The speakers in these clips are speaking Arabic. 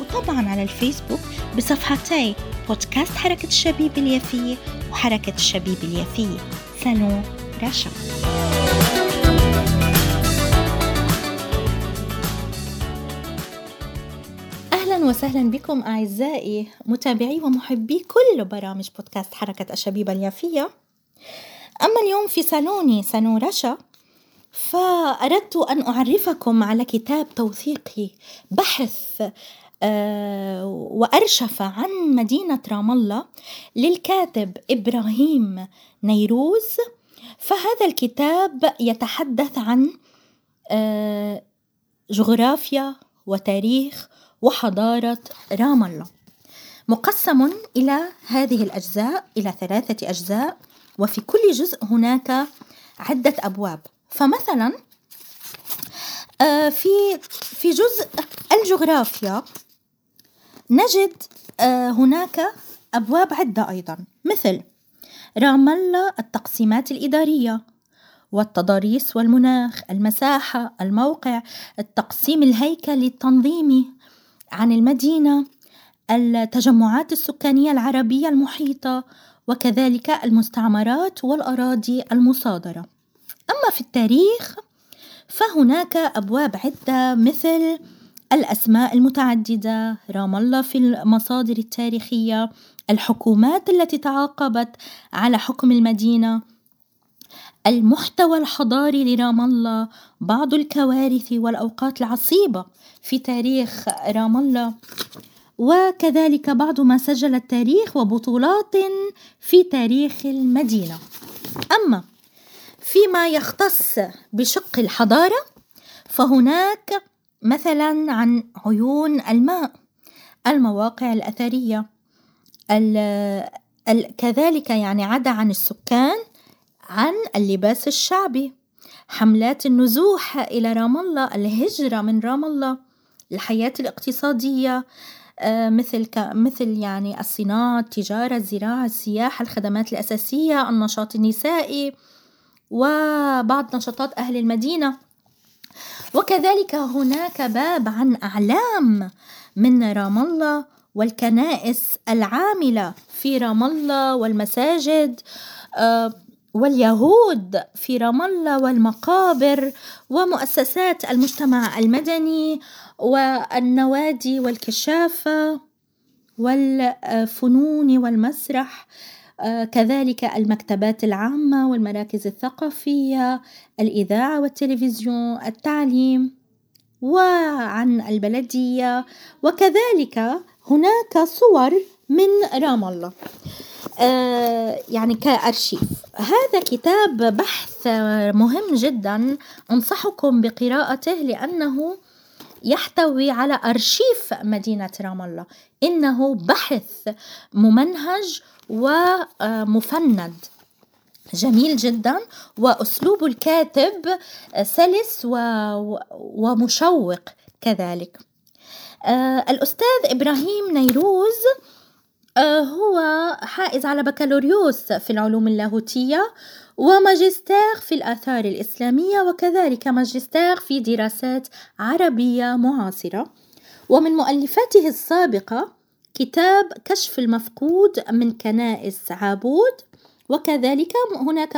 وطبعا على الفيسبوك بصفحتي بودكاست حركة الشبيبة اليافية وحركة الشبيبة اليافية صالون رشا. أهلا وسهلا بكم أعزائي متابعي ومحبي كل برامج بودكاست حركة الشبيبة اليافية. أما اليوم في صالون رشا فأردت أن أعرفكم على كتاب توثيقي بحث وأرشف عن مدينة رام الله للكاتب إبراهيم نيروز. فهذا الكتاب يتحدث عن جغرافيا وتاريخ وحضارة رام الله، مقسم إلى هذه الأجزاء، إلى 3 أجزاء، وفي كل جزء هناك عدة أبواب. فمثلا في جزء الجغرافيا نجد هناك أبواب عدة أيضا، مثل رام الله التقسيمات الإدارية والتضاريس والمناخ، المساحة، الموقع، التقسيم الهيكلي التنظيمي عن المدينة، التجمعات السكانية العربية المحيطة، وكذلك المستعمرات والأراضي المصادرة. أما في التاريخ فهناك أبواب عدة، مثل الأسماء المتعددة، رام الله في المصادر التاريخية، الحكومات التي تعاقبت على حكم المدينة، المحتوى الحضاري لرام الله، بعض الكوارث والأوقات العصيبة في تاريخ رام الله، وكذلك بعض ما سجل التاريخ وبطولات في تاريخ المدينة. أما فيما يختص بشق الحضارة فهناك مثلا عن عيون الماء، المواقع الأثرية، كذلك يعني عدا عن السكان، عن اللباس الشعبي، حملات النزوح إلى رام الله، الهجرة من رام الله، الحياة الاقتصادية مثل يعني الصناعة، التجارة، الزراعة، السياحة، الخدمات الأساسية، النشاط النسائي وبعض نشاطات أهل المدينة. وكذلك هناك باب عن أعلام من رام الله والكنائس العاملة في رام الله والمساجد واليهود في رام الله والمقابر ومؤسسات المجتمع المدني والنوادي والكشافة والفنون والمسرح، كذلك المكتبات العامة والمراكز الثقافية، الإذاعة والتلفزيون، التعليم، وعن البلدية. وكذلك هناك صور من رام الله يعني كأرشيف. هذا كتاب بحث مهم جدا، أنصحكم بقراءته لأنه يحتوي على أرشيف مدينة رام الله. إنه بحث ممنهج ومفند جميل جدا، وأسلوب الكاتب سلس ومشوق كذلك. الأستاذ إبراهيم نيروز هو حائز على بكالوريوس في العلوم اللاهوتية، وماجستير في الآثار الإسلامية، وكذلك ماجستير في دراسات عربية معاصرة. ومن مؤلفاته السابقة كتاب كشف المفقود من كنائس عابود، وكذلك هناك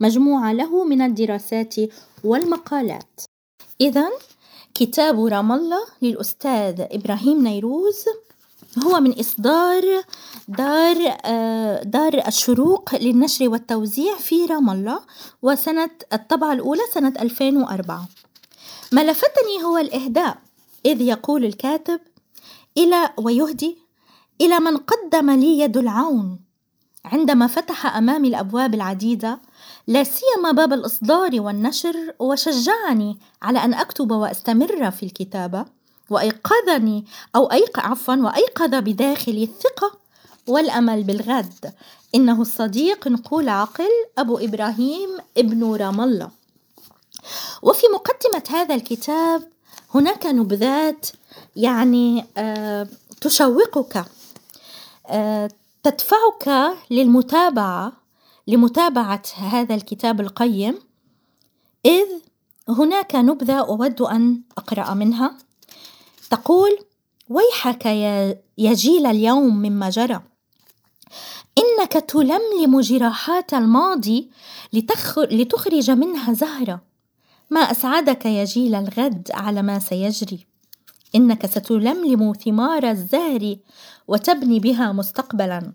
مجموعة له من الدراسات والمقالات. إذن كتاب رام الله للأستاذ إبراهيم نيروز هو من إصدار دار الشروق للنشر والتوزيع في رام الله، وسنة الطبعة الأولى سنة 2004. ما لفتني هو الإهداء، إذ يقول الكاتب: ويهدي إلى من قدم لي يد العون عندما فتح أمامي الأبواب العديدة، لا سيما باب الإصدار والنشر، وشجعني على أن أكتب وأستمر في الكتابة، وأيقظ بداخلي الثقة والأمل بالغد. إنه الصديق نقول عقل أبو إبراهيم ابن رام الله. وفي مقدمة هذا الكتاب هناك نبذات يعني تشوقك، تدفعك لمتابعة هذا الكتاب القيم، إذ هناك نبذة أود أن أقرأ منها. تقول: ويحك يا جيل اليوم مما جرى، إنك تلملم جراحات الماضي لتخرج منها زهرة. ما أسعدك يا جيل الغد على ما سيجري، إنك ستلملم ثمار الزهر وتبني بها مستقبلا.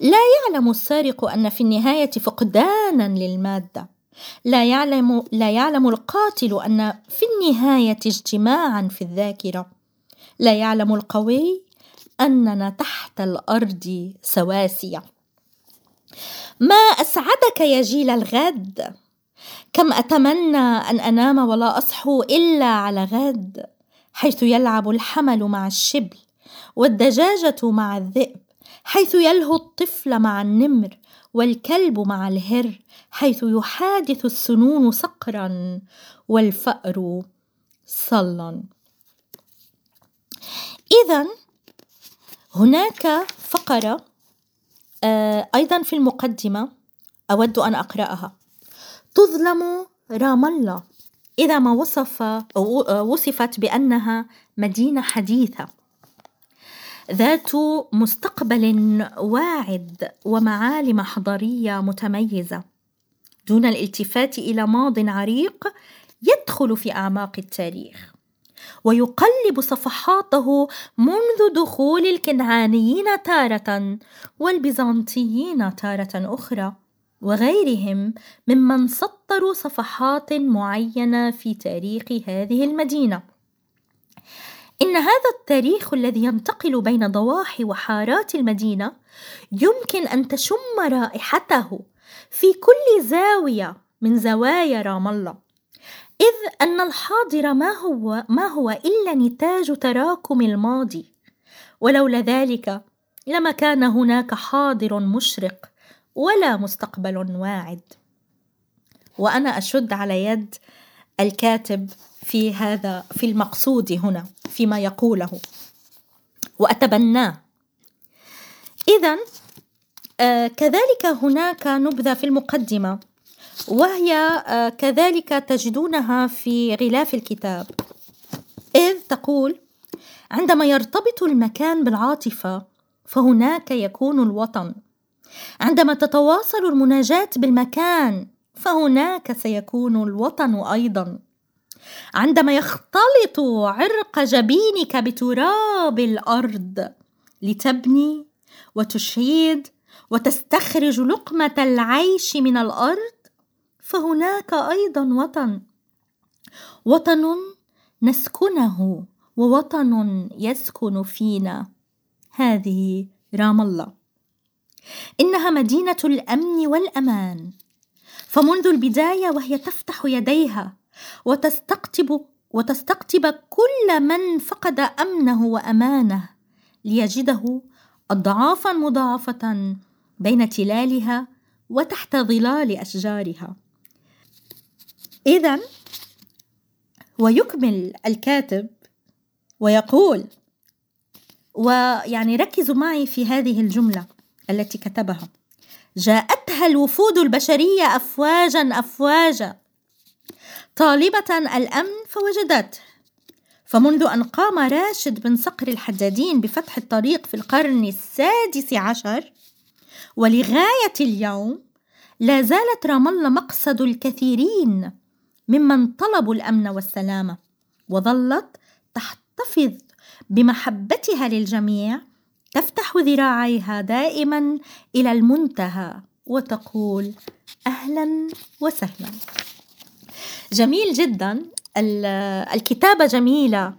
لا يعلم السارق أن في النهاية فقدانا للمادة، لا يعلم القاتل أن في النهاية اجتماعا في الذاكرة، لا يعلم القوي أننا تحت الأرض سواسية. ما أسعدك يا جيل الغد، كم أتمنى أن أنام ولا أصحو إلا على غد، حيث يلعب الحمل مع الشبل والدجاجة مع الذئب، حيث يلهو الطفل مع النمر والكلب مع الهر، حيث يحادث السنون صقرا والفأر صلا. إذن هناك فقرة أيضا في المقدمة أود أن أقرأها. تظلم رام الله إذا ما وصفت بأنها مدينة حديثة ذات مستقبل واعد ومعالم حضارية متميزة، دون الالتفات إلى ماض عريق يدخل في أعماق التاريخ ويقلب صفحاته منذ دخول الكنعانيين تارة والبيزنطيين تارة أخرى وغيرهم ممن سطروا صفحات معينة في تاريخ هذه المدينة. إن هذا التاريخ الذي ينتقل بين ضواحي وحارات المدينة يمكن أن تشم رائحته في كل زاوية من زوايا رام الله، إذ أن الحاضر ما هو إلا نتاج تراكم الماضي، ولولا ذلك لما كان هناك حاضر مشرق ولا مستقبل واعد. وأنا أشد على يد الكاتب في المقصود هنا فيما يقوله وأتبناه. إذن كذلك هناك نبذة في المقدمة، وهي كذلك تجدونها في غلاف الكتاب، إذ تقول: عندما يرتبط المكان بالعاطفة فهناك يكون الوطن، عندما تتواصل المناجاة بالمكان فهناك سيكون الوطن أيضا، عندما يختلط عرق جبينك بتراب الأرض لتبني وتشيد وتستخرج لقمة العيش من الأرض فهناك أيضا وطن، وطن نسكنه ووطن يسكن فينا. هذه رام الله، إنها مدينة الأمن والأمان، فمنذ البداية وهي تفتح يديها وتستقطب كل من فقد أمنه وأمانه ليجده أضعافا مضاعفة بين تلالها وتحت ظلال أشجارها. إذن ويكمل الكاتب ويقول، ويعني ركزوا معي في هذه الجملة التي كتبها: جاءتها الوفود البشرية أفواجا أفواجا طالبة الأمن فوجدته، فمنذ أن قام راشد بن صقر الحدادين بفتح الطريق في القرن 16 ولغاية اليوم لا زالت رام الله مقصد الكثيرين ممن طلبوا الأمن والسلامة، وظلت تحتفظ بمحبتها للجميع، تفتح ذراعيها دائما إلى المنتهى وتقول أهلا وسهلا. جميل جدا، الكتابة جميلة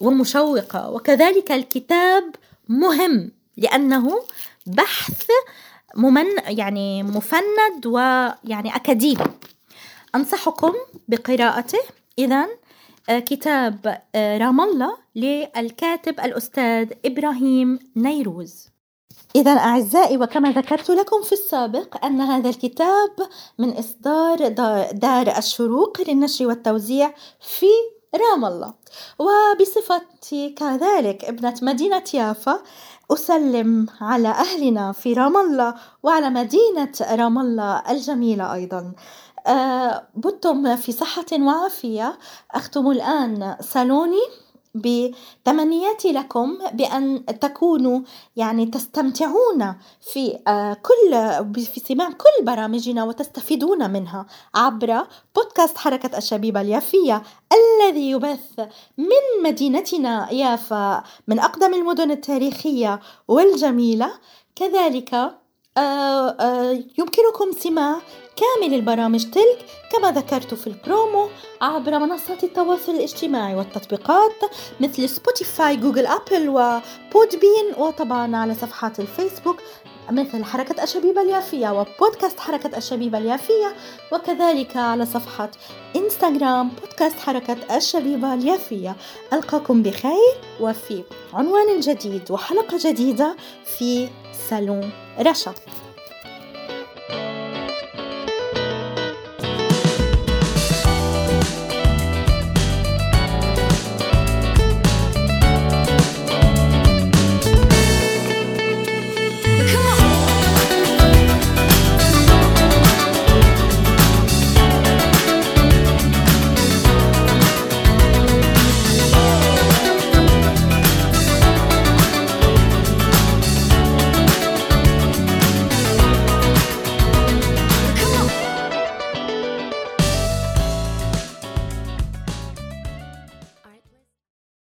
ومشوقة، وكذلك الكتاب مهم لأنه بحث يعني مفند ويعني أكاديمي. أنصحكم بقراءته. إذن كتاب رام الله للكاتب الأستاذ إبراهيم نيروز. إذن أعزائي، وكما ذكرت لكم في السابق أن هذا الكتاب من إصدار دار الشروق للنشر والتوزيع في رام الله، وبصفتي كذلك ابنة مدينة يافا أسلم على أهلنا في رام الله وعلى مدينة رام الله الجميلة أيضا. بتم في صحة وعافية. أختم الآن صالوني بتمنياتي لكم بأن تكونوا تستمتعون في سماع كل برامجنا وتستفيدون منها عبر بودكاست حركة الشبيبة اليافية الذي يبث من مدينتنا يافا، من أقدم المدن التاريخية والجميلة. كذلك يمكنكم سماع كامل البرامج تلك كما ذكرت في البرومو عبر منصات التواصل الاجتماعي والتطبيقات مثل سبوتيفاي، جوجل، أبل وبودبين، وطبعا على صفحات الفيسبوك مثل حركة الشبيبة اليافية وبودكاست حركة الشبيبة اليافية، وكذلك على صفحة إنستغرام بودكاست حركة الشبيبة اليافية. ألقاكم بخير وفي عنوان جديد وحلقة جديدة في صالون رشا.